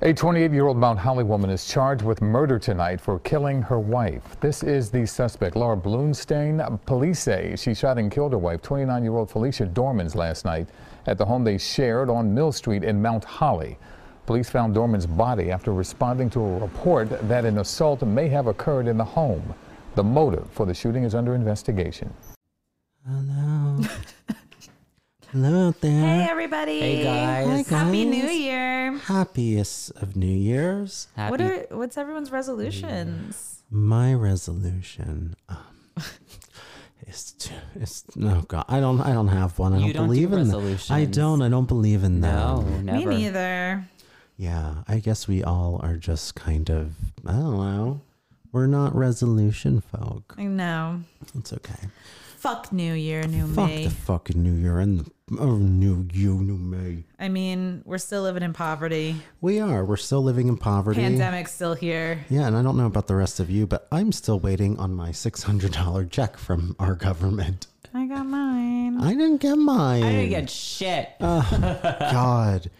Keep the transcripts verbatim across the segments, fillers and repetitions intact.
A twenty-eight-year-old Mount Holly woman is charged with murder tonight for killing her wife. This is the suspect, Laura Bloomstein. Police say she shot and killed her wife, twenty-nine-year-old Felicia Dormans, last night at the home they shared on Mill Street in Mount Holly. Police found Dormans' body after responding to a report that an assault may have occurred in the home. The motive for the shooting is under investigation. Hello. Hello there. Hey, everybody. Hey, guys. Hi, guys. Happy New Year. Happiest of New Year's. Happy. What are, what's everyone's resolutions? My resolution um, is to, is, no, God, I don't, I don't have one. I don't, don't believe do in resolutions. That. I don't, I don't believe in that. No, never. Me neither. Yeah, I guess we all are just kind of, I don't know. We're not resolution folk. I know. It's okay. Fuck New Year, New Fuck Me. Fuck the fucking New Year and the oh, New You, New Me. I mean, we're still living in poverty. We are. We're still living in poverty. Pandemic's still here. Yeah, and I don't know about the rest of you, but I'm still waiting on my six hundred dollars check from our government. I got mine. I didn't get mine. I didn't get shit. Oh, God.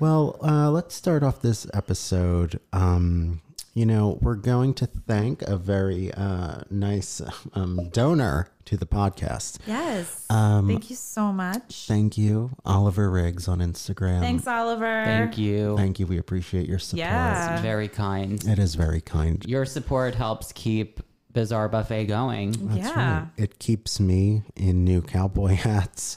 Well, uh, let's start off this episode. Um... You know, we're going to thank a very uh, nice um, donor to the podcast. Yes. Um, thank you so much. Thank you, Oliver Riggs on Instagram. Thanks, Oliver. Thank you. Thank you. We appreciate your support. Yeah. It's very kind. It is very kind. Your support helps keep Bizarre Buffet going. That's yeah. Right. It keeps me in new cowboy hats.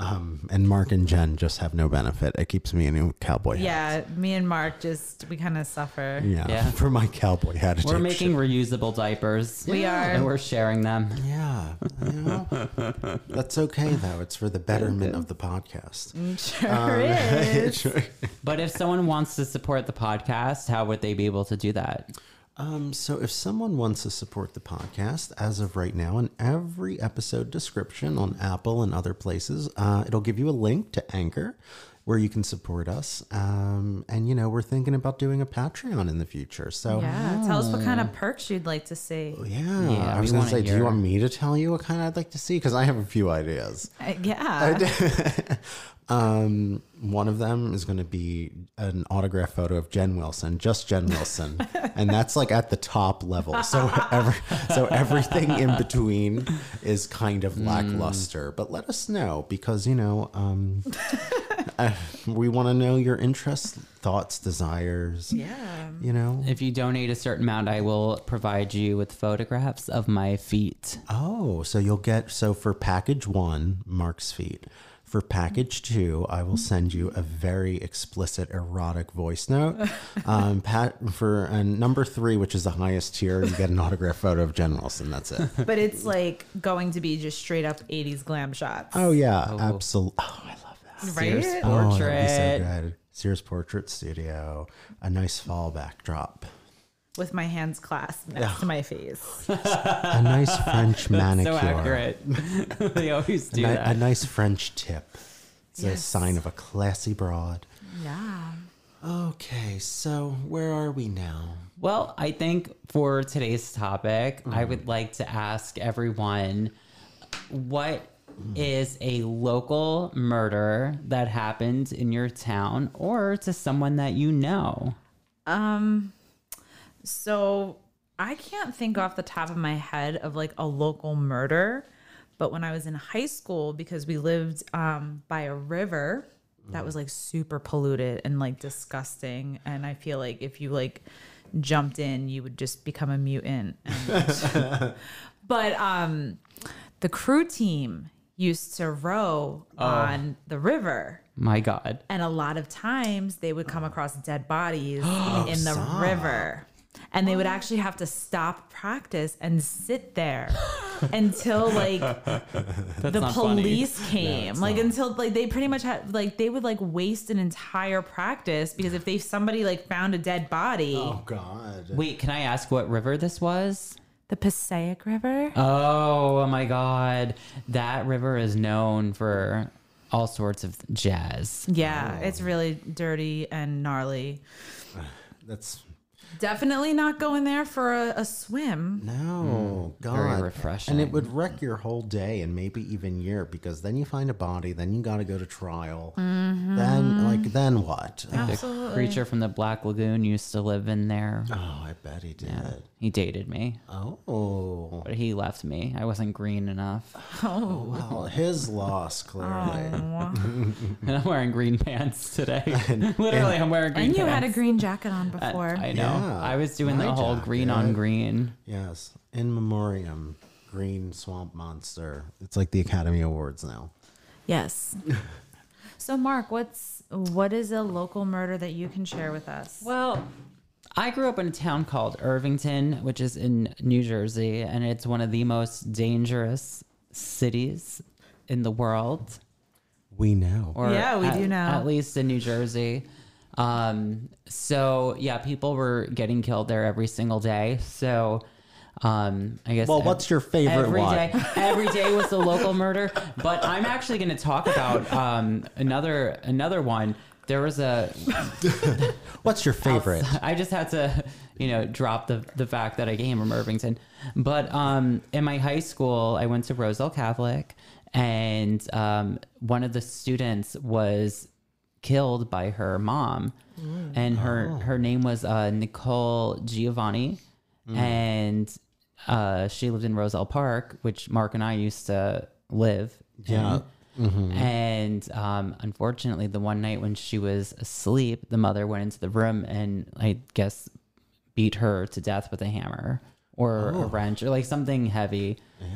Um, and Mark and Jen just have no benefit. It keeps me in a cowboy hat. Yeah, me and Mark just, we kind of suffer. Yeah, yeah, for my cowboy hat. We're making reusable diapers. Yeah. We are. And we're sharing them. Yeah. You know, that's okay, though. It's for the betterment of the podcast. Sure um, is. Sure. But if someone wants to support the podcast, how would they be able to do that? Um, so if someone wants to support the podcast, as of right now, in every episode description on Apple and other places, uh, it'll give you a link to Anchor where you can support us. Um, and, you know, we're thinking about doing a Patreon in the future. So yeah, yeah. Tell us what kind of perks you'd like to see. Yeah. yeah I was going to say, hear. do you want me to tell you what kind I'd like to see? Because I have a few ideas. Uh, yeah. Um, one of them is going to be an autograph photo of Jen Wilson, just Jen Wilson. And that's like at the top level. So every, so everything in between is kind of lackluster, mm. but let us know because, you know, um, uh, we want to know your interests, thoughts, desires. Yeah. You know, if you donate a certain amount, I will provide you with photographs of my feet. Oh, so you'll get, so for package one, Mark's feet. For package two, I will send you a very explicit erotic voice note. Um, Pat, for uh, number three, which is the highest tier, you get an autographed photo of Jen Wilson. That's it. But it's like going to be just straight up eighties glam shots. Oh, yeah. Oh. Absolutely. Oh, I love that. Right? Sears portrait. Oh, that'd be so good. Sears Portrait Studio. A nice fall backdrop. With my hands clasped next oh. to my face. A nice French manicure. That's so accurate. They always do a ni- that. A nice French tip. It's yes. a sign of a classy broad. Yeah. Okay, so where are we now? Well, I think for today's topic, mm. I would like to ask everyone, what mm. is a local murder that happened in your town or to someone that you know? Um... So I can't think off the top of my head of like a local murder, but when I was in high school, because we lived um, by a river that was like super polluted and like disgusting. And I feel like if you like jumped in, you would just become a mutant. And, but um, the crew team used to row oh. on the river. My God. And a lot of times they would come across dead bodies oh, in the stop. river. And they would actually have to stop practice and sit there until like the police funny. came. No, like not. until like they pretty much had like they would like waste an entire practice because if they somebody like found a dead body. Oh God. Wait, can I ask what river this was? The Passaic River? Oh, oh my God. That river is known for all sorts of jazz. Yeah, oh. It's really dirty and gnarly. That's... Definitely not going there for a, a swim. No, mm, God. Very refreshing. And it would wreck your whole day and maybe even year, because then you find a body, then you got to go to trial. Mm-hmm. Then, like, then what? Absolutely. The creature from the Black Lagoon used to live in there. Oh, I bet he did. Yeah. He dated me. Oh. But he left me. I wasn't green enough. Oh. Well, his loss, clearly. Oh. And I'm wearing green pants today. And, Literally, and, I'm wearing green and pants. And you had a green jacket on before. I, I know. Yeah. I was doing the whole green on green. Yes. In memoriam, green swamp monster. It's like the Academy Awards now. Yes. So, Mark, what's what is a local murder that you can share with us? Well, I grew up in a town called Irvington, which is in New Jersey, and it's one of the most dangerous cities in the world. We know. Or yeah, we at, do know. At least in New Jersey. Um, so yeah, people were getting killed there every single day. So, um, I guess, well, ev- what's your favorite every one? Day, every day was a local murder, but I'm actually going to talk about, um, another, another one. There was a, what's your favorite? I just had to, you know, drop the, the fact that I came from Irvington, but, um, in my high school, I went to Roselle Catholic, and, um, one of the students was killed by her mom, mm. and her oh. her name was uh Nicole Giovanni, mm. and uh she lived in Roselle Park, which Mark and I used to live yeah in. Mm-hmm. And um unfortunately, the one night when she was asleep, the mother went into the room and I guess beat her to death with a hammer or oh. a wrench or like something heavy. Yeah.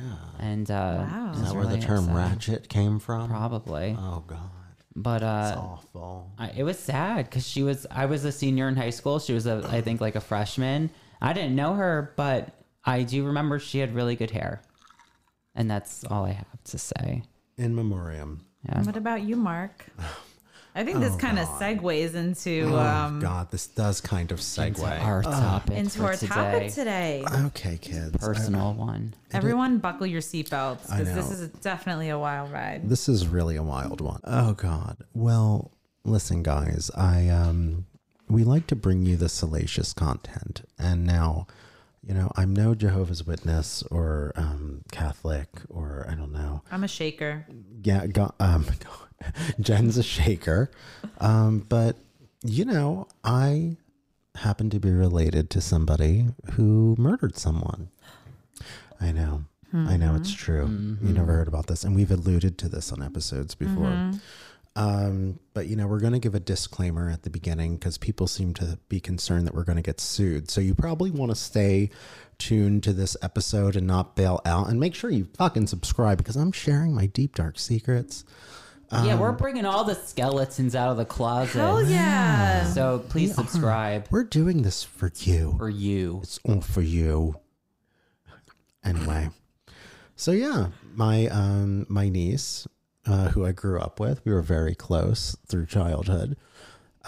And uh wow. Is that really where the term upset. Ratchet came from? Probably. Oh God. But uh, that's awful. I, it was sad because she was. I was a senior in high school. She was, a, I think, like a freshman. I didn't know her, but I do remember she had really good hair, and that's all I have to say. In memoriam. Yeah. What about you, Mark? I think oh, this kind of segues into. Oh um, God, this does kind of segue into our topic. Uh, into our today. topic today. Okay, kids. Personal I, one. Everyone, it, buckle your seatbelts because this is definitely a wild ride. This is really a wild one. Oh God. Well, listen, guys. I um, we like to bring you the salacious content, and now, you know, I'm no Jehovah's Witness or um, Catholic or I don't know. I'm a shaker. Yeah. Go, um. Go, Jen's a shaker. Um, but, you know, I happen to be related to somebody who murdered someone. I know. Mm-hmm. I know it's true. Mm-hmm. You never heard about this. And we've alluded to this on episodes before. Mm-hmm. Um, but, you know, we're going to give a disclaimer at the beginning because people seem to be concerned that we're going to get sued. So you probably want to stay tuned to this episode and not bail out. And make sure you fucking subscribe because I'm sharing my deep, dark secrets. Yeah, um, we're bringing all the skeletons out of the closet. Hell yeah. So please we subscribe. Are. We're doing this for you. For you. It's all for you. Anyway. So yeah, my um my niece, uh, who I grew up with, we were very close through childhood.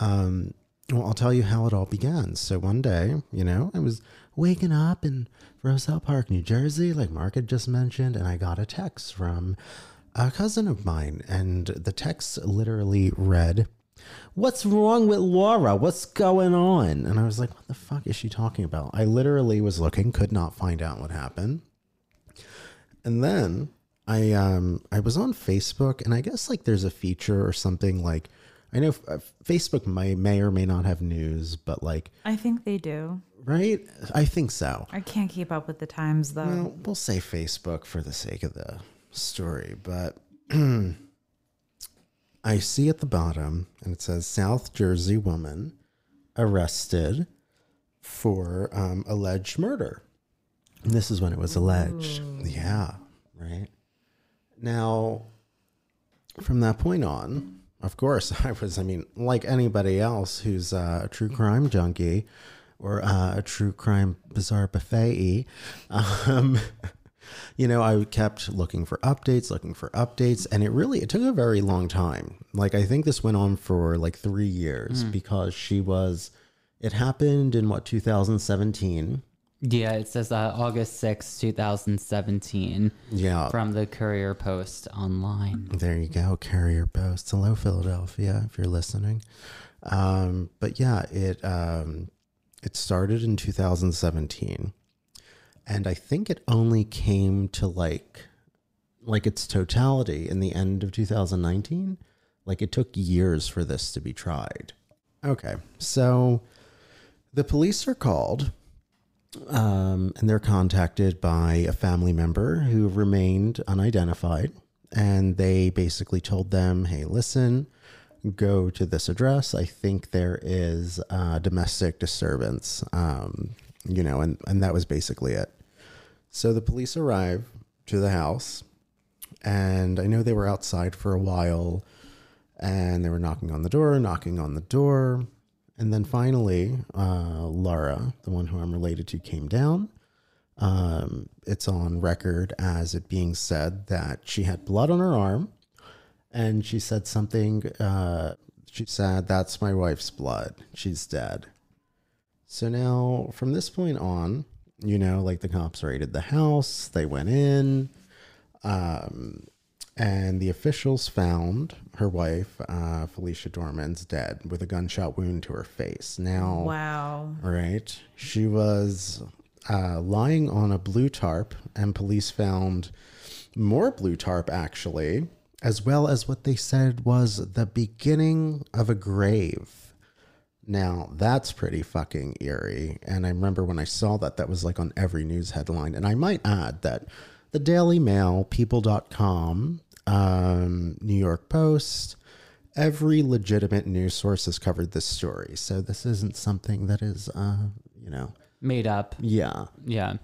Um, well, I'll tell you how it all began. So one day, you know, I was waking up in Roselle Park, New Jersey, like Mark had just mentioned, and I got a text from a cousin of mine, and the text literally read, "What's wrong with Laura? What's going on?" And I was like, what the fuck is she talking about? I literally was looking, could not find out what happened. And then I um I was on Facebook, and I guess like there's a feature or something like, I know Facebook may, may or may not have news, but like... I think they do. Right? I think so. I can't keep up with the times though. Well, we'll say Facebook for the sake of the... story, but I see at the bottom, and it says South Jersey woman arrested for um, alleged murder. And this is when it was alleged. Ooh. Yeah, right. Now, from that point on, of course, I was, I mean, like anybody else who's uh, a true crime junkie or uh, a true crime bizarre buffet-y, um, you know, I kept looking for updates, looking for updates, and it really, it took a very long time. Like, I think this went on for like three years mm. because she was, it happened in what, twenty seventeen? Yeah, it says uh, August sixth, twenty seventeen. Yeah. From the Courier Post online. There you go, Courier Post. Hello, Philadelphia, if you're listening. Um, but yeah, it um, it started in two thousand seventeen. And I think it only came to like like its totality in the end of two thousand nineteen. Like it took years for this to be tried. Okay, so the police are called. Um, and they're contacted by a family member who remained unidentified. And they basically told them, hey, listen, go to this address. I think there is a domestic disturbance, um, you know, and, and that was basically it. So the police arrive to the house, and I know they were outside for a while, and they were knocking on the door, knocking on the door. And then finally, uh, Laura, the one who I'm related to, came down. Um, it's on record as it being said that she had blood on her arm. And she said something. Uh, she said, that's my wife's blood. She's dead. So now from this point on, you know, like the cops raided the house. They went in. Um, and the officials found her wife, uh, Felicia Dormans, dead with a gunshot wound to her face. Now, wow. Right. She was uh, lying on a blue tarp, and police found more blue tarp, actually, as well as what they said was the beginning of a grave. Now, that's pretty fucking eerie. And I remember when I saw that, that was like on every news headline. And I might add that the Daily Mail, people dot com, um, New York Post, every legitimate news source has covered this story. So this isn't something that is, uh, you know, made up. Yeah. Yeah.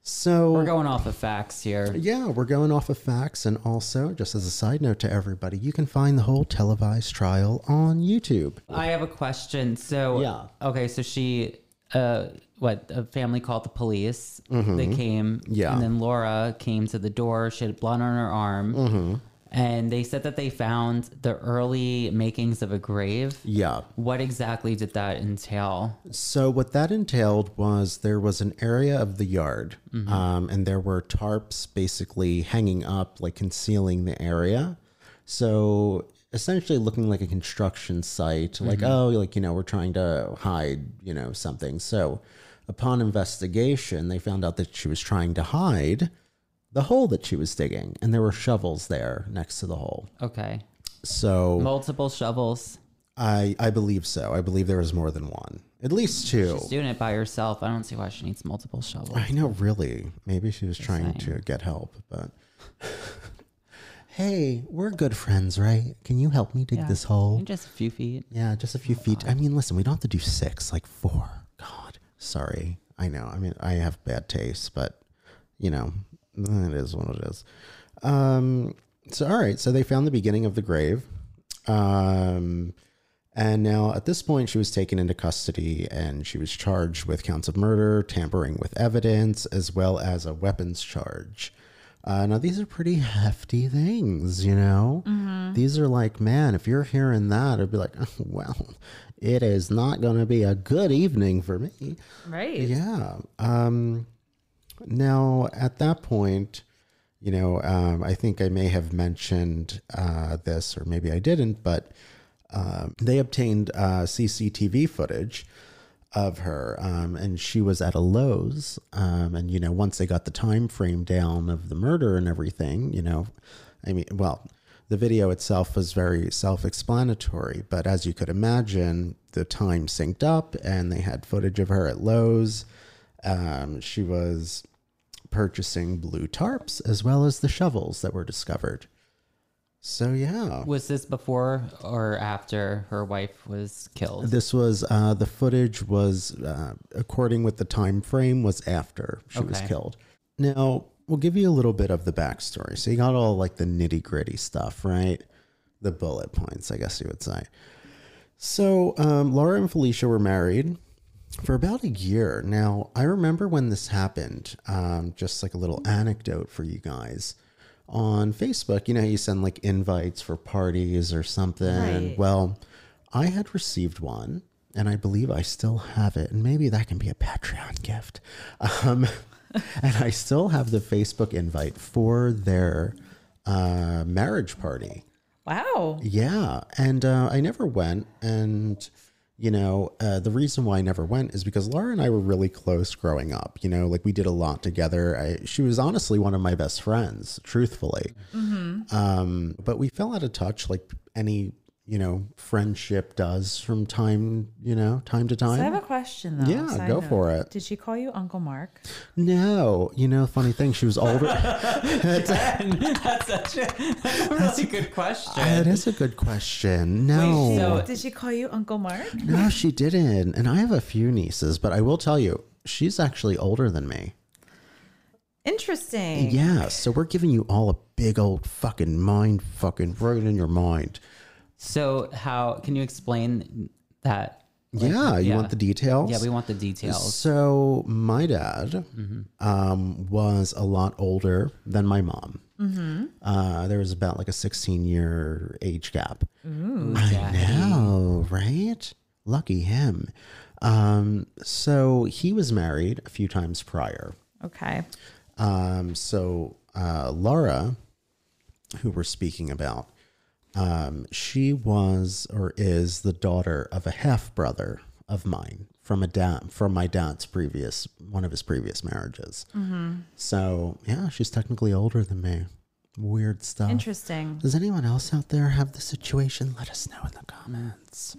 So we're going off of facts here. Yeah, we're going off of facts. And also, just as a side note to everybody, you can find the whole televised trial on YouTube. I have a question. So, yeah. Okay, so she, uh, what, a family called the police. Mm-hmm. They came. Yeah. And then Laura came to the door. She had blood on her arm. Mm-hmm. And they said that they found the early makings of a grave. Yeah. What exactly did that entail? So what that entailed was there was an area of the yard, mm-hmm. um, and there were tarps basically hanging up, like concealing the area. So essentially looking like a construction site, mm-hmm. like, oh, like, you know, we're trying to hide, you know, something. So upon investigation, they found out that she was trying to hide the hole that she was digging, and there were shovels there next to the hole. Okay. So multiple shovels. I I believe so. I believe there was more than one. At least two. She's doing it by herself. I don't see why she needs multiple shovels. I know, really. Maybe she was Just trying saying. to get help, but hey, we're good friends, right? Can you help me dig yeah. this hole? Just a few feet. Yeah, just a few oh, feet. God. I mean, listen, we don't have to do six, like four. God, sorry. I know. I mean, I have bad taste, but you know. It is what it is. Um, so, all right. So they found the beginning of the grave. Um, and now at this point, she was taken into custody, and she was charged with counts of murder, tampering with evidence, as well as a weapons charge. Uh, now, these are pretty hefty things, you know? Mm-hmm. These are like, man, if you're hearing that, it'd be like, oh, well, it is not going to be a good evening for me. Right. Yeah. Um Now, at that point, you know, um, I think I may have mentioned uh, this, or maybe I didn't, but um, they obtained uh, C C T V footage of her, um, and she was at a Lowe's. Um, and, you know, once they got the time frame down of the murder and everything, you know, I mean, well, the video itself was very self-explanatory, but as you could imagine, the time synced up, and they had footage of her at Lowe's. Um, she was purchasing blue tarps as well as the shovels that were discovered. So, yeah. Was this before or after her wife was killed? This was, uh, the footage was, uh, according with the time frame, was after she okay. was killed. Now, we'll give you a little bit of the backstory. So you got all like the nitty gritty stuff, right? The bullet points, I guess you would say. So, um, Laura and Felicia were married for about a year. Now, I remember when this happened, um, just like a little anecdote for you guys. On Facebook, you know, you send like invites for parties or something. Right. Well, I had received one, and I believe I still have it. And maybe that can be a Patreon gift. Um, and I still have the Facebook invite for their uh, marriage party. Wow. Yeah. And uh, I never went. And, you know, uh, the reason why I never went is because Laura and I were really close growing up. You know, like we did a lot together. I, she was honestly one of my best friends, truthfully. Mm-hmm. Um, but we fell out of touch like any, you know, friendship does from time, you know, time to time. So I have a question though. Yeah, so go for it. Did she call you Uncle Mark? No. You know, funny thing, she was older. that's, Jen, that's, such a, that's a really good question. Uh, that is a good question. No. Wait, so did she call you Uncle Mark? No, she didn't. And I have a few nieces, but I will tell you, she's actually older than me. Interesting. Yeah. So we're giving you all a big old fucking mind fucking right in your mind. So how can you explain that? Like, yeah, you yeah. want the details? Yeah, we want the details. So my dad mm-hmm. um, was a lot older than my mom. Mm-hmm. Uh, there was about like a sixteen year age gap. Ooh, I daddy. know, right? Lucky him. Um, so he was married a few times prior. Okay. Um, so uh, Laura, who we're speaking about, Um, she was or is the daughter of a half brother of mine from a dad from my dad's previous one of his previous marriages. Mm-hmm. So yeah, she's technically older than me. Weird stuff. Interesting. Does anyone else out there have the situation? Let us know in the comments.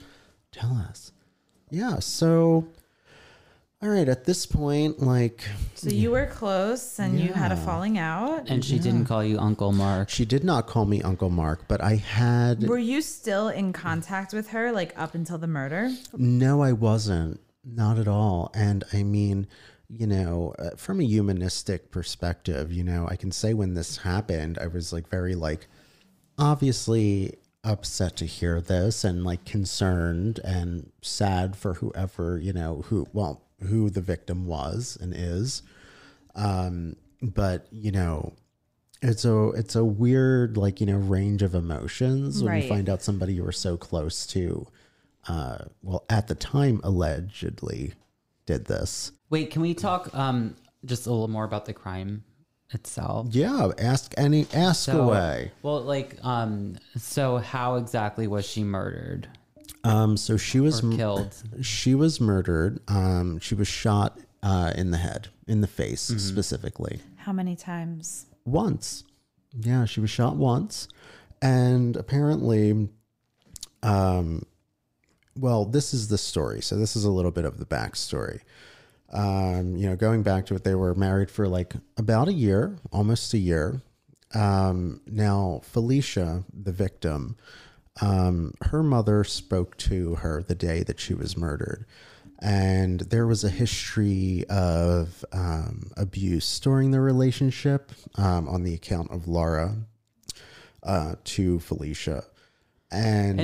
Tell us. Yeah. So, all right. At this point, like, so you were close and yeah. you had a falling out, and she yeah. didn't call you Uncle Mark. She did not call me Uncle Mark, but I had. Were you still in contact with her, like up until the murder? No, I wasn't. Not at all. And I mean, you know, uh, from a humanistic perspective, you know, I can say when this happened, I was like very like, obviously. upset to hear this and like concerned and sad for whoever, you know, who, well, who the victim was and is. Um, but you know, it's a, it's a weird, like, you know, range of emotions when right. you find out somebody you were so close to, uh, well, at the time allegedly did this. Wait, can we talk, um, just a little more about the crime itself? Yeah, ask any ask so, away. Well, like, um, so how exactly was she murdered? Um, so she was m- killed. She was murdered. Um, she was shot uh, in the head, in the face mm-hmm. specifically. How many times? Once. Yeah, she was shot once, and apparently, um, well, this is the story. So this is a little bit of the backstory. Um, you know, going back to it, they were married for like about a year, almost a year. Um, now Felicia, the victim, um, her mother spoke to her the day that she was murdered, and there was a history of, um, abuse during the relationship, um, on the account of Laura, uh, to Felicia. And,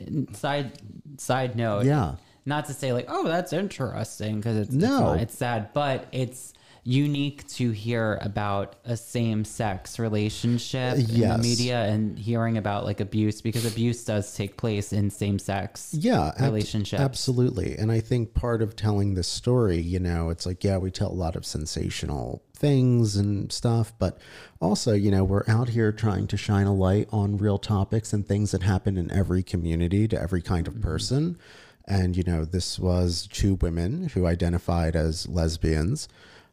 and side, side note. Yeah. Not to say like, oh, that's interesting, because it's no, it's, not, it's sad, but it's unique to hear about a same-sex relationship yes. in the media and hearing about like abuse, because abuse does take place in same-sex yeah, relationships. Ab- absolutely, and I think part of telling this story, you know, it's like, yeah, we tell a lot of sensational things and stuff, but also, you know, we're out here trying to shine a light on real topics and things that happen in every community to every kind of mm-hmm. person. And, you know, this was two women who identified as lesbians,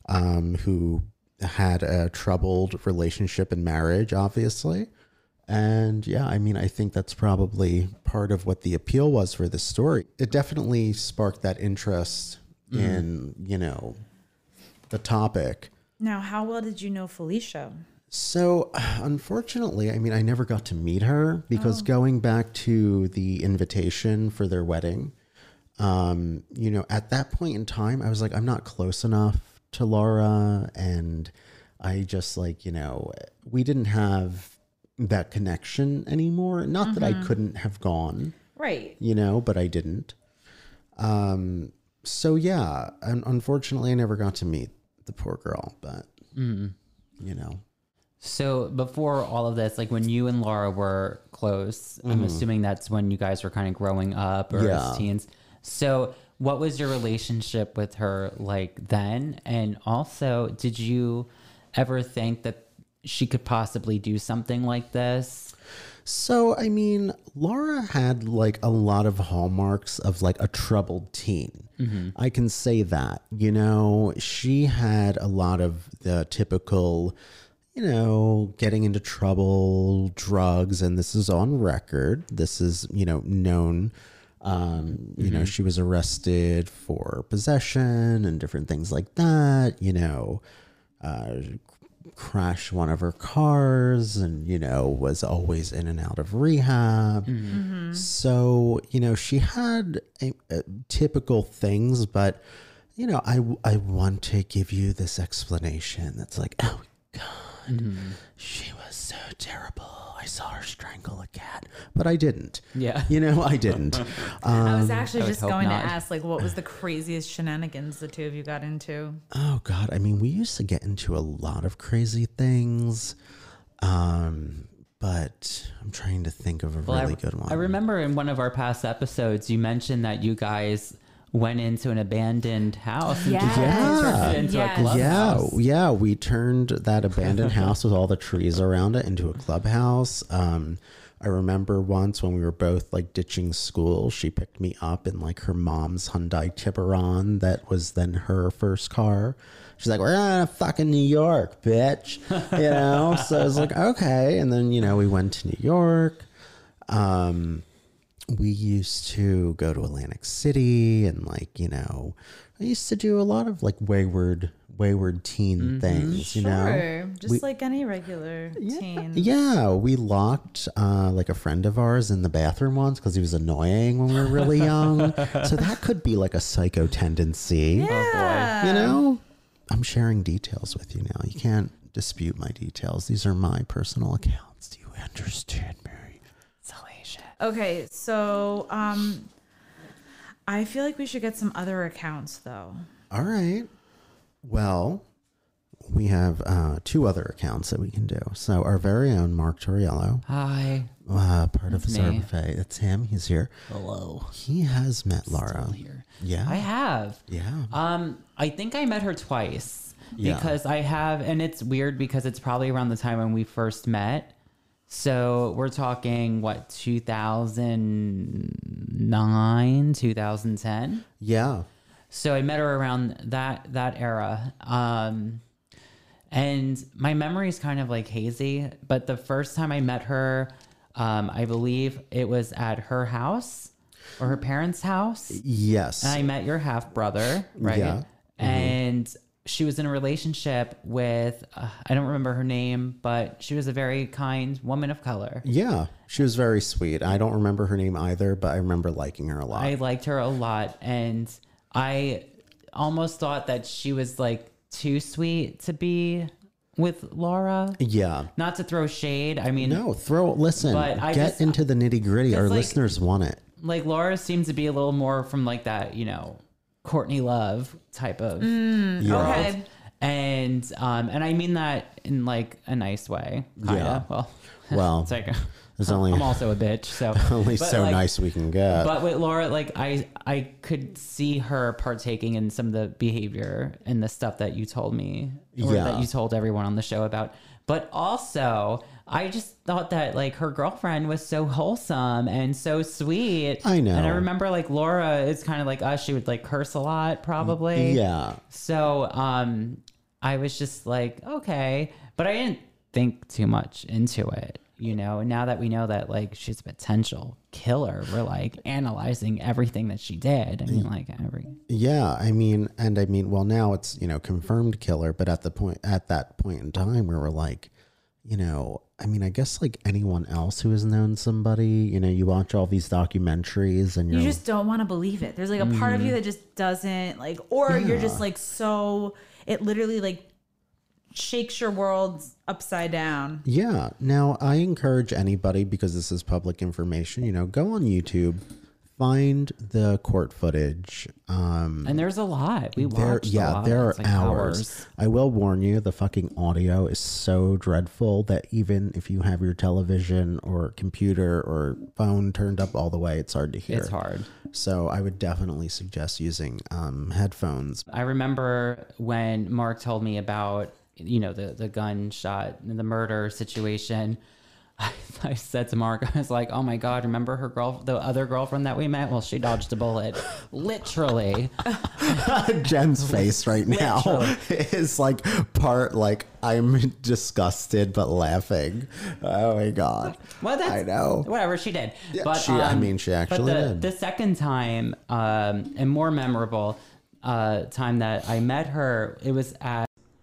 um, who had a troubled relationship and marriage, obviously. And yeah, I mean, I think that's probably part of what the appeal was for this story. It definitely sparked that interest mm. in, you know, the topic. Now, how well did you know Felicia? So, unfortunately, I mean, I never got to meet her because oh. going back to the invitation for their wedding, um, you know, at that point in time, I was like, I'm not close enough to Laura. And I just like, you know, we didn't have that connection anymore. Not mm-hmm. that I couldn't have gone. Right. You know, but I didn't. Um, so, yeah, un- unfortunately, I never got to meet the poor girl, but, mm. you know. So before all of this, like when you and Laura were close, mm. I'm assuming that's when you guys were kind of growing up or yeah. as teens. So what was your relationship with her like then? And also, did you ever think that she could possibly do something like this? So, I mean, Laura had like a lot of hallmarks of like a troubled teen. Mm-hmm. I can say that, you know, she had a lot of the typical, you know, getting into trouble, drugs, and this is on record. This is, you know, known. Um, you mm-hmm. know, she was arrested for possession and different things like that, you know, uh, crashed one of her cars and, you know, was always in and out of rehab. Mm-hmm. So, you know, she had a, a typical things, but, you know, I, I want to give you this explanation that's like, oh, God, mm-hmm. she was so terrible. I saw her strangle a cat, but I didn't. Yeah. You know, I didn't. Um, I was actually I just going not. to ask, like, what was the craziest shenanigans the two of you got into? Oh, God. I mean, we used to get into a lot of crazy things, um, but I'm trying to think of a well, really I, good one. I remember in one of our past episodes, you mentioned that you guys went into an abandoned house. And yes. Yeah. Into yes. a clubhouse. Yeah. Yeah. We turned that abandoned house with all the trees around it into a clubhouse. Um, I remember once when we were both like ditching school, she picked me up in like her mom's Hyundai Tiburon. That was then her first car. She's like, we're out of fucking New York, bitch. You know? So I was like, okay. And then, you know, we went to New York. Um, We used to go to Atlantic City and like, you know, I used to do a lot of like wayward, wayward teen mm-hmm. things, you sure. know, just we, like any regular yeah, teen. Yeah. We locked uh, like a friend of ours in the bathroom once because he was annoying when we were really young. So that could be like a psycho tendency, yeah. you know, I'm sharing details with you now. You can't dispute my details. These are my personal accounts. Do you understand me? Okay, so um, I feel like we should get some other accounts, though. All right. Well, we have uh, two other accounts that we can do. So our very own Mark Toriello. Hi. Uh, part That's of Bizarre Buffet. It's him. He's here. Hello. He has met Laura. Still here. Yeah. I have. Yeah. Um, I think I met her twice yeah. because I have, and it's weird because it's probably around the time when we first met. So we're talking, what, two thousand nine, two thousand ten? Yeah. So I met her around that that era. Um, and my memory's kind of like hazy, but the first time I met her, um, I believe it was at her house or her parents' house. Yes. And I met your half-brother, right? Yeah. Mm-hmm. And she was in a relationship with, uh, I don't remember her name, but she was a very kind woman of color. Yeah, she was very sweet. I don't remember her name either, but I remember liking her a lot. I liked her a lot. And I almost thought that she was like too sweet to be with Laura. Yeah. Not to throw shade. I mean, no, throw, listen, but get just, into the nitty gritty. Our like, listeners want it. Like Laura seems to be a little more from like that, you know, Courtney Love type of mm, world. Okay. And um and I mean that in like a nice way. Kinda. Yeah. Well, well it's like there's only I'm also a bitch, so only so like, nice we can get. But with Laura, like I I could see her partaking in some of the behavior and the stuff that you told me or yeah. that you told everyone on the show about. But also I just thought that like her girlfriend was so wholesome and so sweet. I know. And I remember like Laura is kind of like us. She would like curse a lot probably. Yeah. So um, I was just like, okay, but I didn't think too much into it. You know, now that we know that like she's a potential killer, we're like analyzing everything that she did. I mean, like every yeah, I mean, and I mean, well, now it's, you know, confirmed killer, but at the point at that point in time, we were like, you know, I mean, I guess like anyone else who has known somebody, you know, you watch all these documentaries and you're, you just don't want to believe it. There's like a mm-hmm. part of you that just doesn't like, or yeah. you're just like so it literally like shakes your world upside down. Yeah. Now I encourage anybody, because this is public information, you know, go on YouTube, find the court footage. Um, and there's a lot. We there, watched yeah, a lot. Yeah, there are like hours. hours. I will warn you, the fucking audio is so dreadful that even if you have your television or computer or phone turned up all the way, it's hard to hear. It's hard. So I would definitely suggest using um, headphones. I remember when Mark told me about, you know, the, the gunshot and the murder situation. I said to Mark, I was like, oh my God, remember her girl, the other girlfriend that we met? Well, she dodged a bullet. Literally. Jen's face right Literally. now is like part like I'm disgusted but laughing. Oh my God. Well, that's, I know. Whatever, she did. Yeah, but she, um, I mean, she actually but the, did. The second time, um, and more memorable uh, time that I met her, it was at...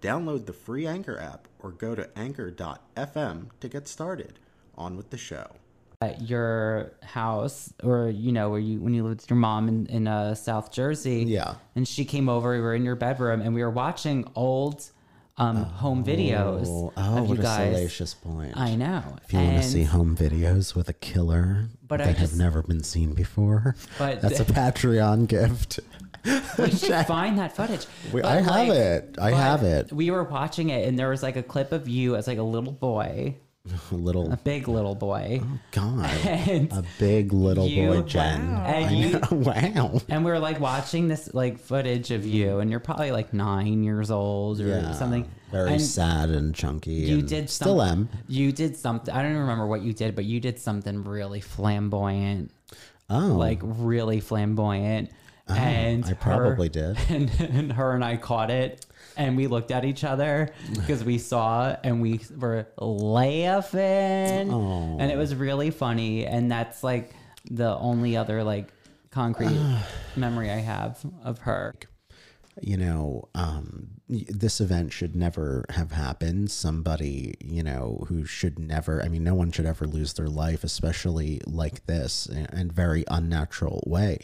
Download the free Anchor app or go to anchor dot f m to get started. On with the show. At your house, or you know, where you when you lived with your mom in, in uh, South Jersey, yeah. And she came over. We were in your bedroom, and we were watching old um, oh, home videos. Oh, of what you guys. A salacious point! I know. If you and, want to see home videos with a killer but that I just, have never been seen before, but that's a Patreon gift. We should find that footage. We, I like, have it. I have it. We were watching it, and there was like a clip of you as like a little boy. A little, a big little boy. Oh God, and a big little you, boy, Jen. Wow. And, you, wow. And we were like watching this like footage of you, and you're probably like nine years old or yeah, something. Very and sad and chunky. You and did some, still am. You did something. I don't even remember what you did, but you did something really flamboyant. Oh, like really flamboyant. Oh, and I her, probably did. And, and her and I caught it. And we looked at each other because we saw and we were laughing. Aww. And it was really funny. And that's like the only other like concrete memory I have of her. You know, um, this event should never have happened. Somebody, you know, who should never, I mean, no one should ever lose their life, especially like this in a very unnatural way.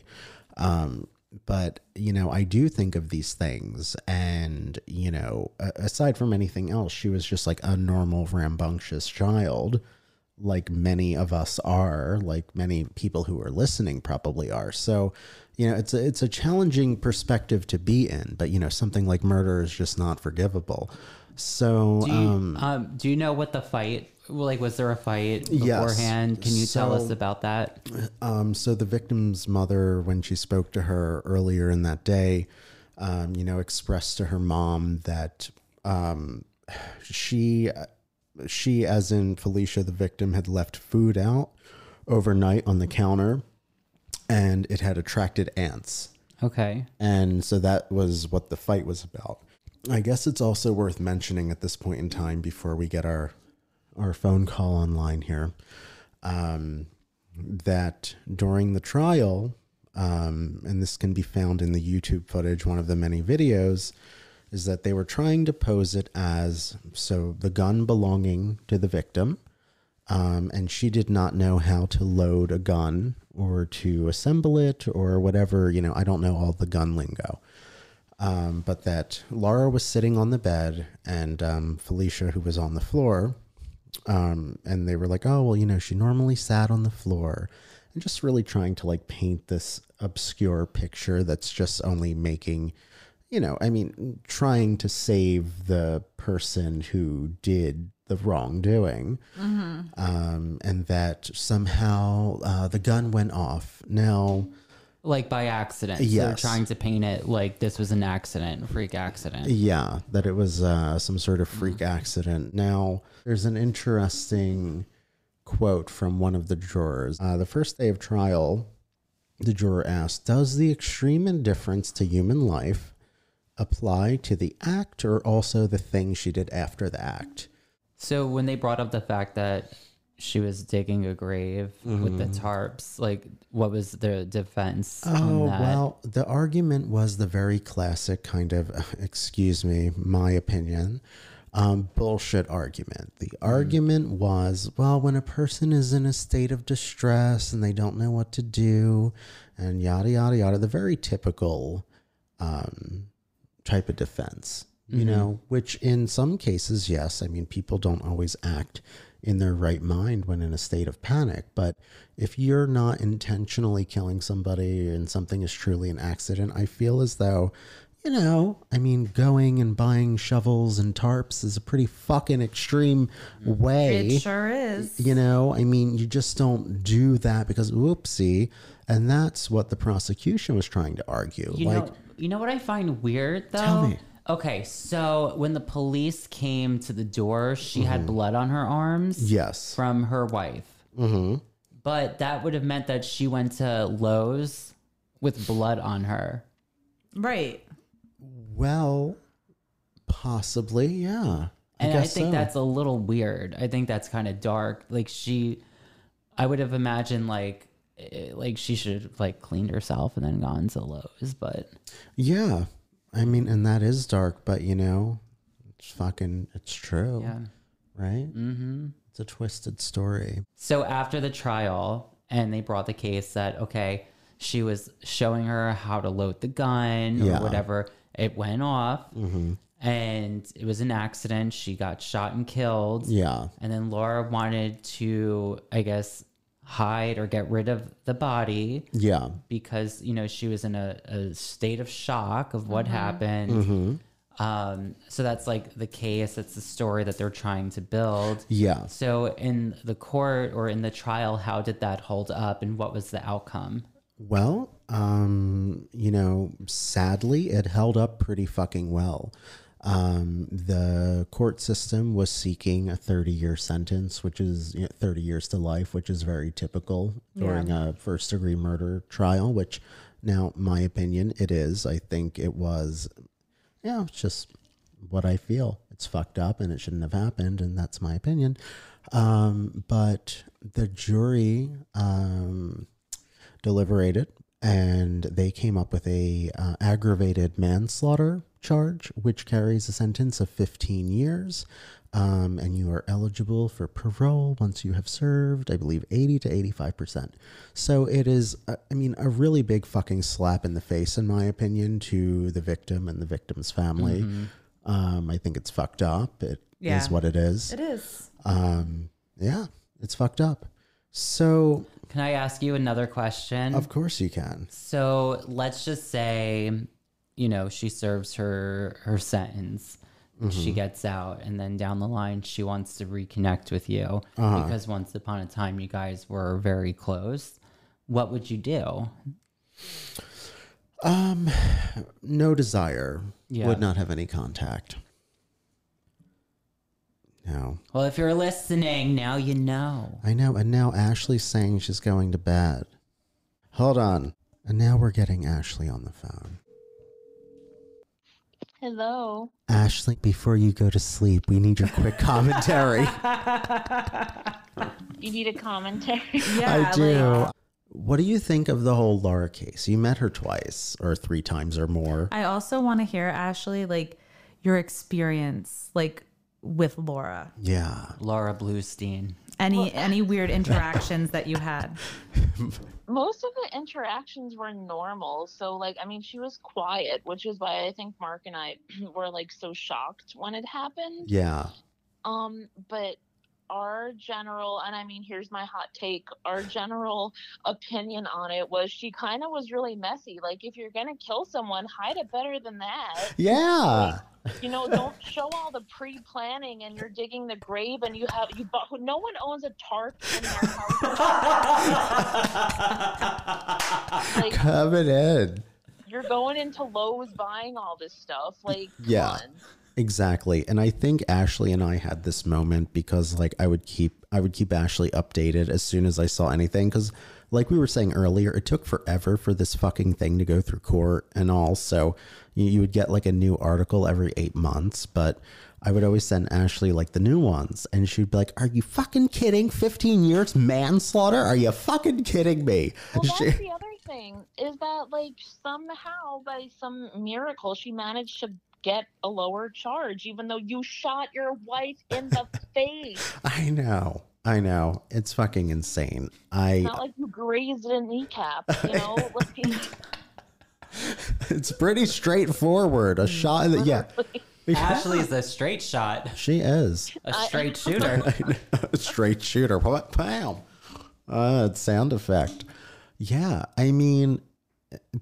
Um, But, you know, I do think of these things and, you know, aside from anything else, she was just like a normal, rambunctious child, like many of us are, like many people who are listening probably are. So, you know, it's a, it's a challenging perspective to be in, but, you know, something like murder is just not forgivable. So, do you, um, um, do you know what the fight like, was there a fight beforehand? Yes. Can you so, tell us about that? Um, so the victim's mother, when she spoke to her earlier in that day, um, you know, expressed to her mom that um, she, she, as in Felicia, the victim, had left food out overnight on the counter and it had attracted ants. Okay. And so that was what the fight was about. I guess it's also worth mentioning at this point in time before we get our... our phone call online here, um, that during the trial, um, and this can be found in the YouTube footage, one of the many videos, is that they were trying to pose it as, so the gun belonging to the victim, um, and she did not know how to load a gun or to assemble it or whatever, you know, I don't know all the gun lingo. Um, but that Laura was sitting on the bed and um, Felicia, who was on the floor, Um, and they were like, oh, well, you know, she normally sat on the floor, and just really trying to like paint this obscure picture that's just only making, you know, I mean, trying to save the person who did the wrongdoing. Mm-hmm. Um, and that somehow, uh, the gun went off. Now, like by accident. Yes. They're trying to paint it like this was an accident, freak accident. Yeah, that it was uh, some sort of freak mm-hmm. accident. Now, there's an interesting quote from one of the jurors. Uh, the first day of trial, the juror asked, does the extreme indifference to human life apply to the act or also the thing she did after the act? So when they brought up the fact that she was digging a grave mm. with the tarps. Like, what was the defense oh, on that? Well, the argument was the very classic kind of, excuse me, my opinion, um, bullshit argument. The mm. argument was, well, when a person is in a state of distress and they don't know what to do and yada, yada, yada, the very typical um, type of defense, you mm-hmm. know, which in some cases, yes, I mean, people don't always act in their right mind when in a state of panic. But if you're not intentionally killing somebody and something is truly an accident, I feel as though, you know, I mean, going and buying shovels and tarps is a pretty fucking extreme way. It sure is. You know, I mean, you just don't do that because whoopsie. And that's what the prosecution was trying to argue. You like, know, you know what I find weird, though? Tell me. Okay, so when the police came to the door, she mm-hmm. had blood on her arms. Yes. From her wife. Mm-hmm. But that would have meant that she went to Lowe's with blood on her. Right. Well, possibly, yeah. I and I think so. That's a little weird. I think that's kind of dark. Like, she, I would have imagined, like, like she should have, like, cleaned herself and then gone to Lowe's, but. Yeah. I mean, and that is dark, but you know, it's fucking, it's true. Yeah. Right? Mm-hmm. It's a twisted story. So after the trial, and they brought the case that, okay, she was showing her how to load the gun yeah. or whatever. It went off mm-hmm. and it was an accident. She got shot and killed. Yeah. And then Laura wanted to, I guess, hide or get rid of the body. Yeah. Because, you know, she was in a, a state of shock of what mm-hmm. happened. Mm-hmm. Um, so that's like the case. That's the story that they're trying to build. Yeah. So in the court or in the trial, how did that hold up and what was the outcome? Well, um, you know, sadly, it held up pretty fucking well. Um, the court system was seeking a thirty year sentence, which is you know, thirty years to life, which is very typical during yeah. a first degree murder trial, which now my opinion, it is, I think it was, yeah, you know, it's just what I feel. It's fucked up and it shouldn't have happened. And that's my opinion. Um, but the jury, um, deliberated and they came up with a, uh, aggravated manslaughter charge, which carries a sentence of fifteen years, um, and you are eligible for parole once you have served, I believe, eighty to eighty-five percent. So it is, uh, I mean, a really big fucking slap in the face, in my opinion, to the victim and the victim's family. Mm-hmm. Um, I think it's fucked up. It yeah. is what it is. It is. Um, yeah, it's fucked up. So can I ask you another question? Of course you can. So let's just say, you know, she serves her, her sentence, mm-hmm. she gets out, and then down the line, she wants to reconnect with you uh-huh. because once upon a time, you guys were very close. What would you do? Um, no desire. Yeah. Would not have any contact. No. Well, if you're listening, now you know. I know, and now Ashley's saying she's going to bed. Hold on. And now we're getting Ashley on the phone. Hello. Ashley, before you go to sleep, we need your quick commentary. You need a commentary? Yeah, I do. Like, what do you think of the whole Laura case? You met her twice or three times or more. I also want to hear, Ashley, like your experience like with Laura. Yeah. Laura Bloomstein. Any well, any weird interactions that you had? Most of the interactions were normal. So, like, I mean, she was quiet, which is why I think Mark and I were, like, so shocked when it happened. Yeah. Um, but our general, and I mean, here's my hot take, our general opinion on it was she kind of was really messy. Like, if you're going to kill someone, hide it better than that. Yeah. Like, you know, don't show all the pre-planning and you're digging the grave and you have, you no one owns a tarp in their house. Like, coming in. You're going into Lowe's buying all this stuff. Like, come yeah. on. Exactly. And I think Ashley and I had this moment because like I would keep I would keep Ashley updated as soon as I saw anything. Because like we were saying earlier, it took forever for this fucking thing to go through court and all. So you, you would get like a new article every eight months. But I would always send Ashley like the new ones, and she'd be like, are you fucking kidding? fifteen years manslaughter? Are you fucking kidding me? Well, that's she- the other thing is that like somehow by some miracle she managed to get a lower charge, even though you shot your wife in the face. I know. I know. It's fucking insane. I it's not like you grazed a kneecap, you know? It's pretty straightforward. A shot. That, yeah. Ashley's a straight shot. She is. A straight shooter. A straight shooter. What? Pow. Uh, sound effect. Yeah. I mean,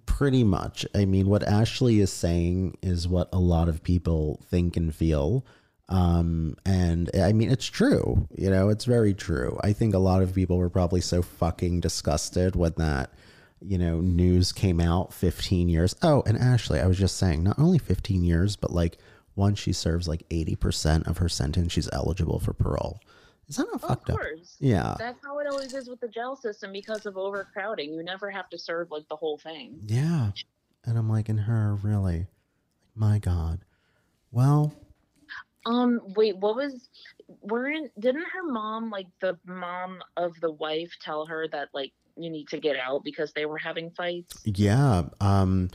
pretty much. I mean, what Ashley is saying is what a lot of people think and feel. Um, and I mean, it's true. You know, it's very true. I think a lot of people were probably so fucking disgusted when that, you know, news came out fifteen years. Oh, and Ashley, I was just saying, not only fifteen years, but like once she serves like eighty percent of her sentence, she's eligible for parole. Is that not oh, fucked up? Of course. Yeah. That's how it always is with the jail system because of overcrowding. You never have to serve like the whole thing. Yeah. And I'm like, in her, really? My God. Well. Um, wait, what was, weren't, didn't her mom, like the mom of the wife, tell her that like you need to get out because they were having fights? Yeah. Um,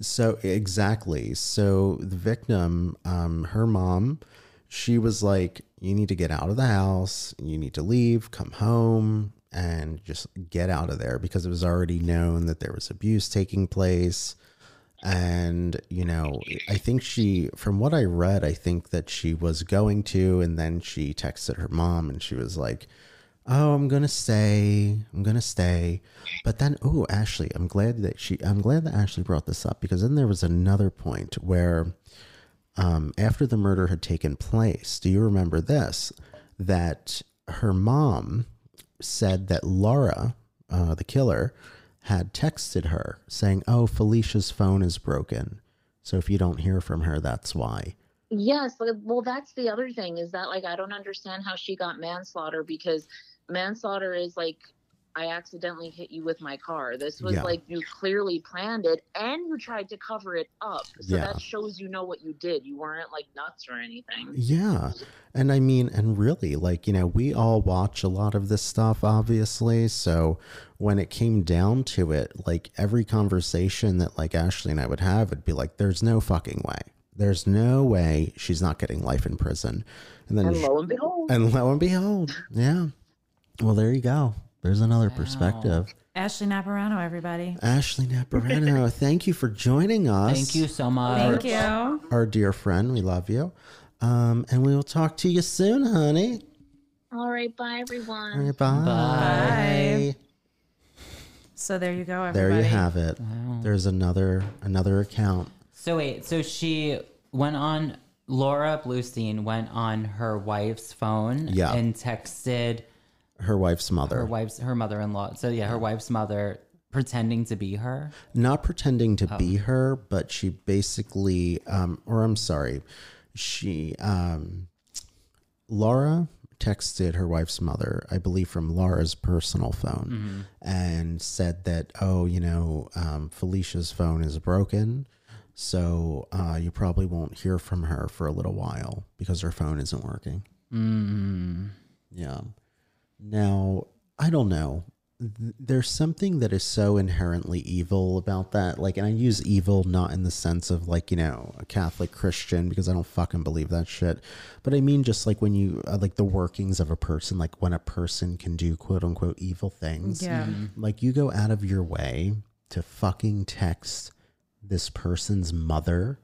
so exactly. So the victim, um, her mom, she was like, you need to get out of the house. You need to leave, come home and just get out of there because it was already known that there was abuse taking place. And, you know, I think she, from what I read, I think that she was going to, and then she texted her mom and she was like, oh, I'm going to stay. I'm going to stay. But then, oh, Ashley, I'm glad that she, I'm glad that Ashley brought this up because then there was another point where um, after the murder had taken place, do you remember this, that her mom said that Laura, uh, the killer, had texted her saying, oh, Felicia's phone is broken. So if you don't hear from her, that's why. Yes. Well, that's the other thing is that, like, I don't understand how she got manslaughter because manslaughter is like, I accidentally hit you with my car. This was yeah. like, you clearly planned it and you tried to cover it up. So yeah. that shows, you know, what you did. You weren't like nuts or anything. Yeah. And I mean, and really like, you know, we all watch a lot of this stuff, obviously. So when it came down to it, like every conversation that like Ashley and I would have would be like, there's no fucking way. There's no way she's not getting life in prison. And then and lo and behold. And lo and behold. Yeah. Well, there you go. There's another wow. perspective. Ashley Naparano, everybody. Ashley Naparano, thank you for joining us. Thank you so much. Thank our, you. Our dear friend, we love you. Um, and we will talk to you soon, honey. All right, bye, everyone. All right, bye. Bye. So there you go, everybody. There you have it. Wow. There's another another account. So wait, so she went on, Laura Bluestein went on her wife's phone yeah. and texted... Her wife's mother. Her wife's, her mother-in-law. So yeah, her wife's mother pretending to be her. Not pretending to oh. be her, but she basically, um, or I'm sorry, she, um, Laura texted her wife's mother, I believe from Laura's personal phone mm-hmm. and said that, oh, you know, um, Felicia's phone is broken. So uh, you probably won't hear from her for a little while because her phone isn't working. Mm. Yeah. Now, I don't know. There's something that is so inherently evil about that. Like, and I use evil not in the sense of like, you know, a Catholic Christian, because I don't fucking believe that shit. But I mean, just like when you, uh, like the workings of a person, like when a person can do quote unquote evil things. Yeah. Like you go out of your way to fucking text this person's mother.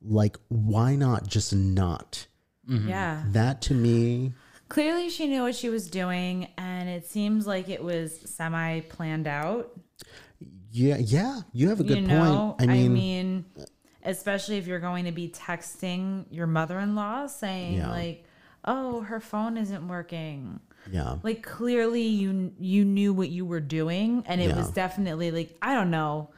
Like, why not just not? Mm-hmm. Yeah. That to me... Clearly, she knew what she was doing, and it seems like it was semi-planned out. Yeah, yeah, you have a good you know, point. I mean, I mean, especially if you're going to be texting your mother-in-law saying, yeah. like, oh, her phone isn't working. Yeah. Like, clearly, you you knew what you were doing, and it yeah. was definitely, like, I don't know.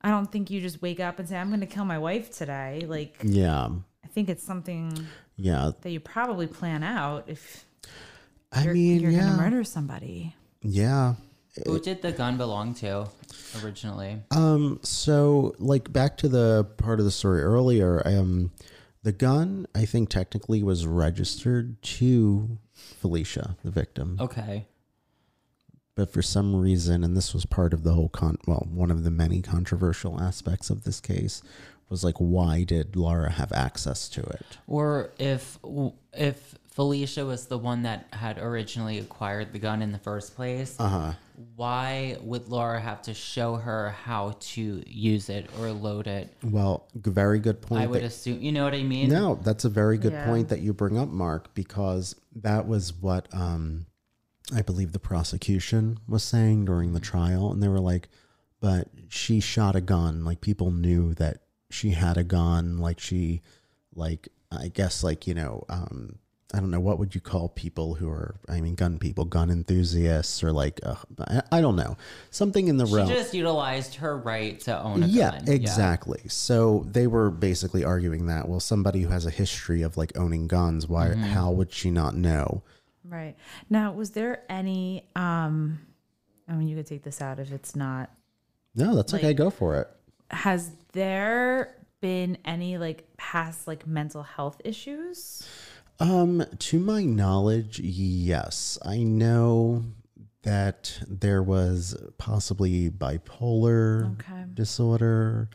I don't think you just wake up and say, I'm going to kill my wife today. Like, yeah. I think it's something... Yeah, that you probably plan out if I you're, mean, you're yeah. going to murder somebody. Yeah. Who did the gun belong to originally? Um. So, like, back to the part of the story earlier, um, The gun, I think, technically was registered to Felicia, the victim. Okay. But for some reason, and this was part of the whole, con- well, one of the many controversial aspects of this case, was like, why did Laura have access to it? Or if if Felicia was the one that had originally acquired the gun in the first place, uh-huh. why would Laura have to show her how to use it or load it? Well, very good point. I would that, assume, you know what I mean? No, that's a very good yeah. point that you bring up, Mark, because that was what... Um, I believe the prosecution was saying during the trial, and they were like, but she shot a gun. Like, people knew that she had a gun. Like, she, like, I guess, like, you know, um, I don't know, what would you call people who are, I mean, gun people, gun enthusiasts, or like, uh, I, I don't know, something in the realm. She just utilized her right to own a yeah, gun. Exactly. Yeah, exactly. So they were basically arguing that, well, somebody who has a history of like owning guns, why, mm-hmm. how would she not know? Right. Now, was there any, um, I mean, you could take this out if it's not. No, that's like, okay. Go for it. Has there been any like past like mental health issues? Um, to my knowledge, yes. I know that there was possibly bipolar okay. disorder,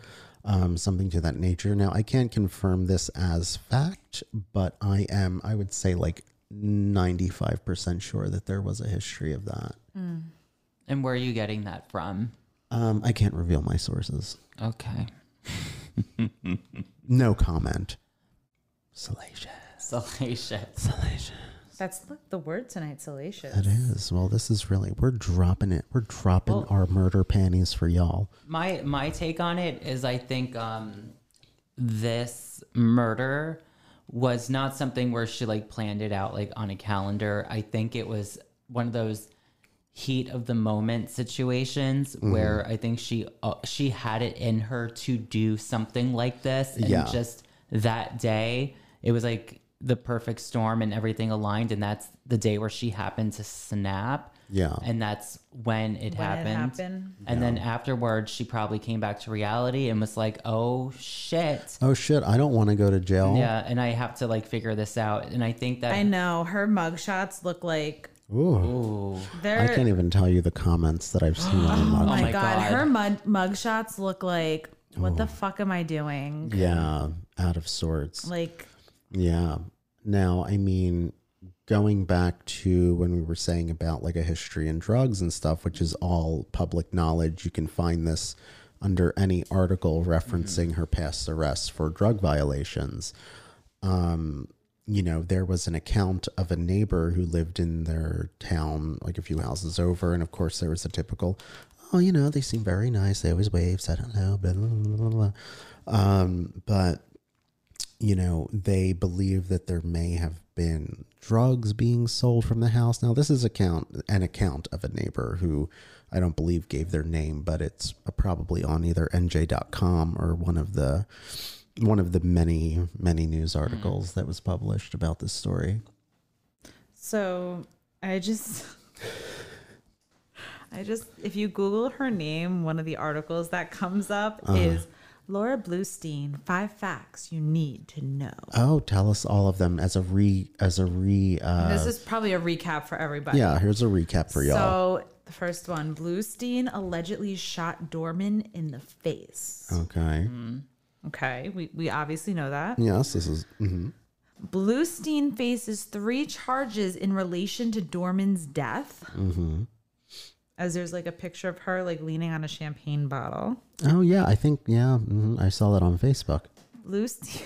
um, something to that nature. Now, I can't confirm this as fact, but I am, I would say like ninety-five percent sure that there was a history of that. Mm. And where are you getting that from? Um, I can't reveal my sources. Okay. No comment. Salacious. Salacious. Salacious. That's the word tonight, salacious. It is. Well, this is really, we're dropping it. We're dropping well, our murder panties for y'all. My, my take on it is I think um, this murder... was not something where she like planned it out like on a calendar. I think it was one of those heat of the moment situations mm-hmm. where I think she uh, she had it in her to do something like this, and yeah. just that day it was like the perfect storm and everything aligned, and that's the day where she happened to snap. Yeah, and that's when it when happened. It happened. And yeah. then afterwards, she probably came back to reality and was like, "Oh shit! Oh shit! I don't want to go to jail." Yeah, and I have to like figure this out. And I think that I know her mugshots look like. Ooh, they're... I can't even tell you the comments that I've seen on mugshots. Oh my god, god. Her mug mugshots look like what Ooh. The fuck am I doing? Yeah, out of sorts. Like, yeah. Now, I mean. Going back to when we were saying about like a history and drugs and stuff, which is all public knowledge. You can find this under any article referencing mm-hmm. her past arrests for drug violations. Um, you know, there was an account of a neighbor who lived in their town, like a few houses over. And of course there was a typical, oh, you know, they seem very nice. They always wave, said hello, blah, blah, blah, blah. Um, but you know, they believe that there may have been drugs being sold from the house. Now, this is account an account of a neighbor who I don't believe gave their name, but it's probably on either N J dot com or one of the one of the many, many news articles that was published about this story. So I just I just if you Google her name, one of the articles that comes up uh. is Laura Bloomstein, five facts you need to know. Oh, tell us all of them as a re, as a re. Uh, this is probably a recap for everybody. Yeah, here's a recap for y'all. So the first one, Bloomstein allegedly shot Dorman in the face. Okay. Mm-hmm. Okay, we, we obviously know that. Yes, this is. Mm-hmm. Bloomstein faces three charges in relation to Dorman's death. Mm-hmm. As there's like a picture of her like leaning on a champagne bottle. Oh yeah, I think yeah, mm-hmm. I saw that on Facebook. Bloomstein,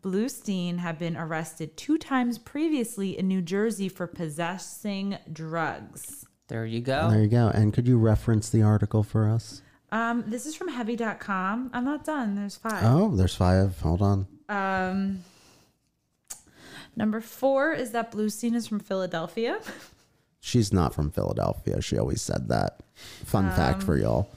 Bloomstein had been arrested two times previously in New Jersey for possessing drugs. There you go. There you go. And could you reference the article for us? Um, this is from heavy dot com. I'm not done. There's five. Oh, there's five. Hold on. Um, number four is that Bloomstein is from Philadelphia. She's not from Philadelphia. She always said that. Fun um, fact for y'all.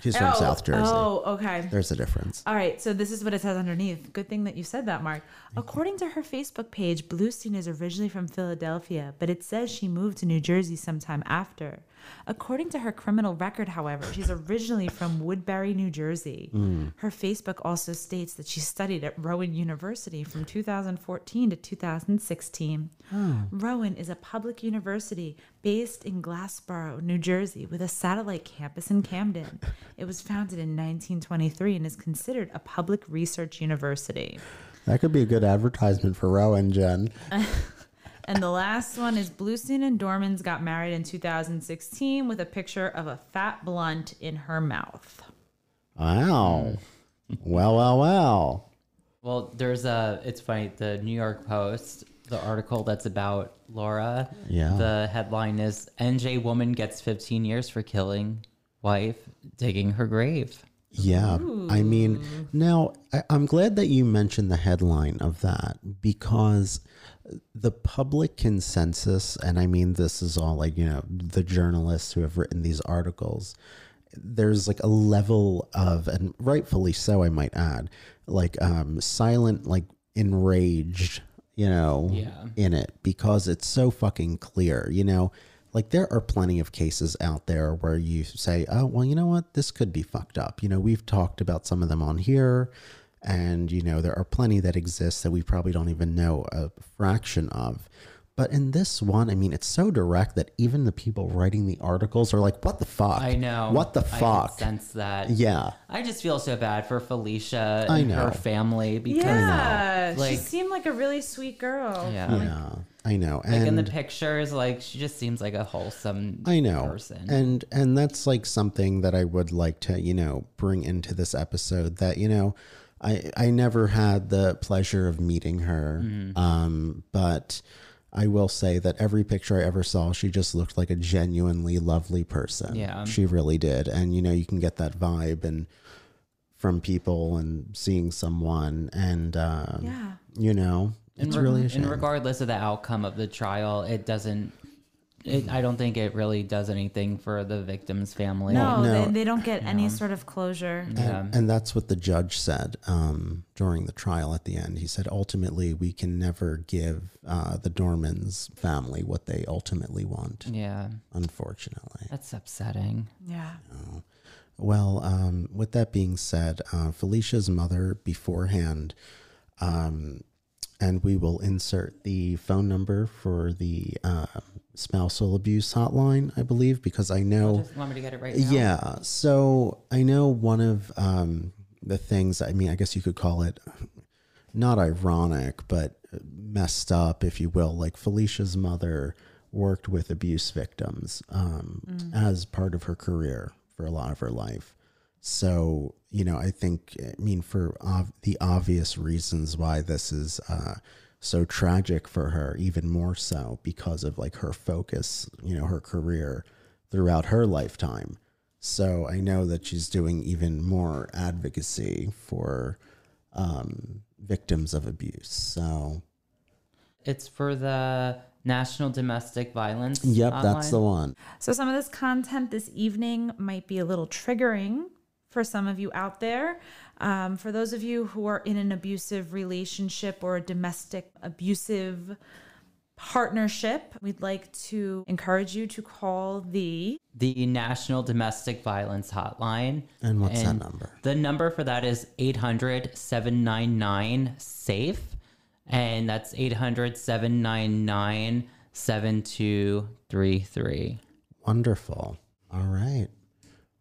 She's from oh, South Jersey. Oh, okay. There's a difference. All right. So this is what it says underneath. Good thing that you said that, Mark. Thank According you. To her Facebook page, Bloomstein is originally from Philadelphia, but it says she moved to New Jersey sometime after. According to her criminal record, however, she's originally from Woodbury, New Jersey. Mm. Her Facebook also states that she studied at Rowan University from two thousand fourteen to two thousand sixteen. Oh. Rowan is a public university based in Glassboro, New Jersey, with a satellite campus in Camden. It was founded in nineteen twenty-three and is considered a public research university. That could be a good advertisement for Rowan, Jen. And the last one is Blusine and Dormans got married in two thousand sixteen with a picture of a fat blunt in her mouth. Wow. Well, well, well. Well, there's a, it's funny, the New York Post, the article that's about Laura. Yeah. The headline is, N J woman gets fifteen years for killing wife, digging her grave. Yeah. Ooh. I mean, now I, I'm glad that you mentioned the headline of that, because the public consensus, and I mean, this is all like, you know, the journalists who have written these articles, there's like a level of, and rightfully so, I might add, like um, silent, like enraged, you know, yeah. in it, because it's so fucking clear, you know. Like, there are plenty of cases out there where you say, oh, well, you know what? This could be fucked up. You know, we've talked about some of them on here, and, you know, there are plenty that exist that we probably don't even know a fraction of. But in this one, I mean, it's so direct that even the people writing the articles are like, what the fuck? I know. What the fuck? I sense that. Yeah. I just feel so bad for Felicia and her family. Because, yeah. Like, she seemed like a really sweet girl. Yeah. Yeah. I know. Like, and in the pictures, like, she just seems like a wholesome I know. person. And and that's like something that I would like to, you know, bring into this episode, that, you know, I, I never had the pleasure of meeting her. Mm. Um, but I will say that every picture I ever saw, she just looked like a genuinely lovely person. Yeah. She really did. And, you know, you can get that vibe and from people and seeing someone and, um, yeah. you know. It's and, really a shame. And regardless of the outcome of the trial, it doesn't, it, I don't think it really does anything for the victim's family. No, no. They, they don't get any no. sort of closure. And, yeah. and that's what the judge said um, during the trial at the end. He said, ultimately, we can never give uh, the Dormans family what they ultimately want. Yeah. Unfortunately. That's upsetting. Yeah. No. Well, um, with that being said, uh, Felicia's mother beforehand, um, and we will insert the phone number for the uh, spousal abuse hotline, I believe, because I know... Just want me to get it right now? Yeah. So I know one of um, the things, I mean, I guess you could call it not ironic, but messed up, if you will. Like, Felicia's mother worked with abuse victims um, mm. as part of her career for a lot of her life. So, you know, I think, I mean, for ov- the obvious reasons why this is uh, so tragic for her, even more so because of like her focus, you know, her career throughout her lifetime. So I know that she's doing even more advocacy for um, victims of abuse. So it's for the National Domestic Violence. Yep, Hotline. That's the one. So some of this content this evening might be a little triggering for some of you out there. Um, for those of you who are in an abusive relationship or a domestic abusive partnership, we'd like to encourage you to call the... The National Domestic Violence Hotline. And what's and that number? The number for that is eight hundred, seven nine nine, SAFE. And that's eight hundred, seven nine nine, seven two three three. Wonderful. All right.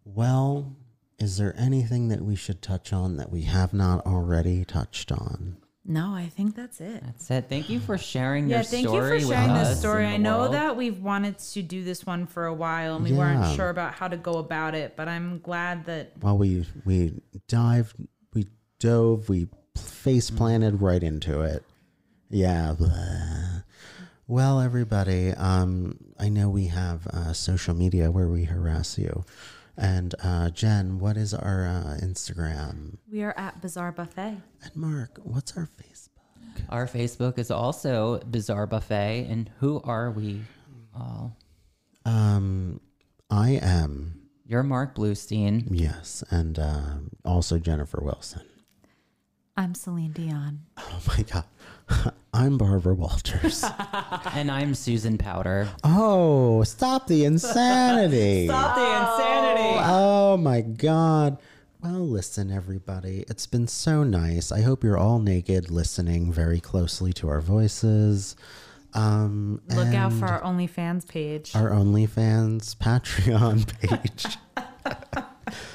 Well... Is there anything that we should touch on that we have not already touched on? No, I think that's it. That's it. Thank you for sharing yeah, your story. Yeah, thank you for sharing this story. I know world. that we've wanted to do this one for a while, and we yeah. weren't sure about how to go about it, but I'm glad that... Well, we we dived, we dove, we face planted right into it. Yeah. Well, everybody, um, I know we have uh, social media where we harass you. And uh, Jen, what is our uh, Instagram? We are at Bizarre Buffet. And Mark, what's our Facebook? Our Facebook is also Bizarre Buffet. And who are we all? Um, I am. You're Mark Blusine. Yes, and um, also Jennifer Wilson. I'm Celine Dion. Oh my God. I'm Barbara Walters. And I'm Susan Powder. Oh, stop the insanity. Stop the insanity. Oh, my God. Well, listen, everybody. It's been so nice. I hope you're all naked listening very closely to our voices. Um, Look out for our OnlyFans page. Our OnlyFans Patreon page.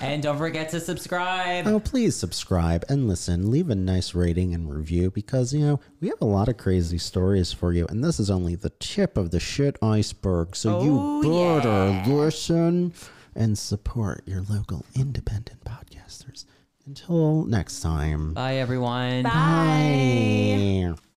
And don't forget to subscribe. Oh, please subscribe and listen. Leave a nice rating and review because, you know, we have a lot of crazy stories for you. And this is only the tip of the shit iceberg. So oh, you better yeah. listen and support your local independent podcasters. Until next time. Bye, everyone. Bye. Bye.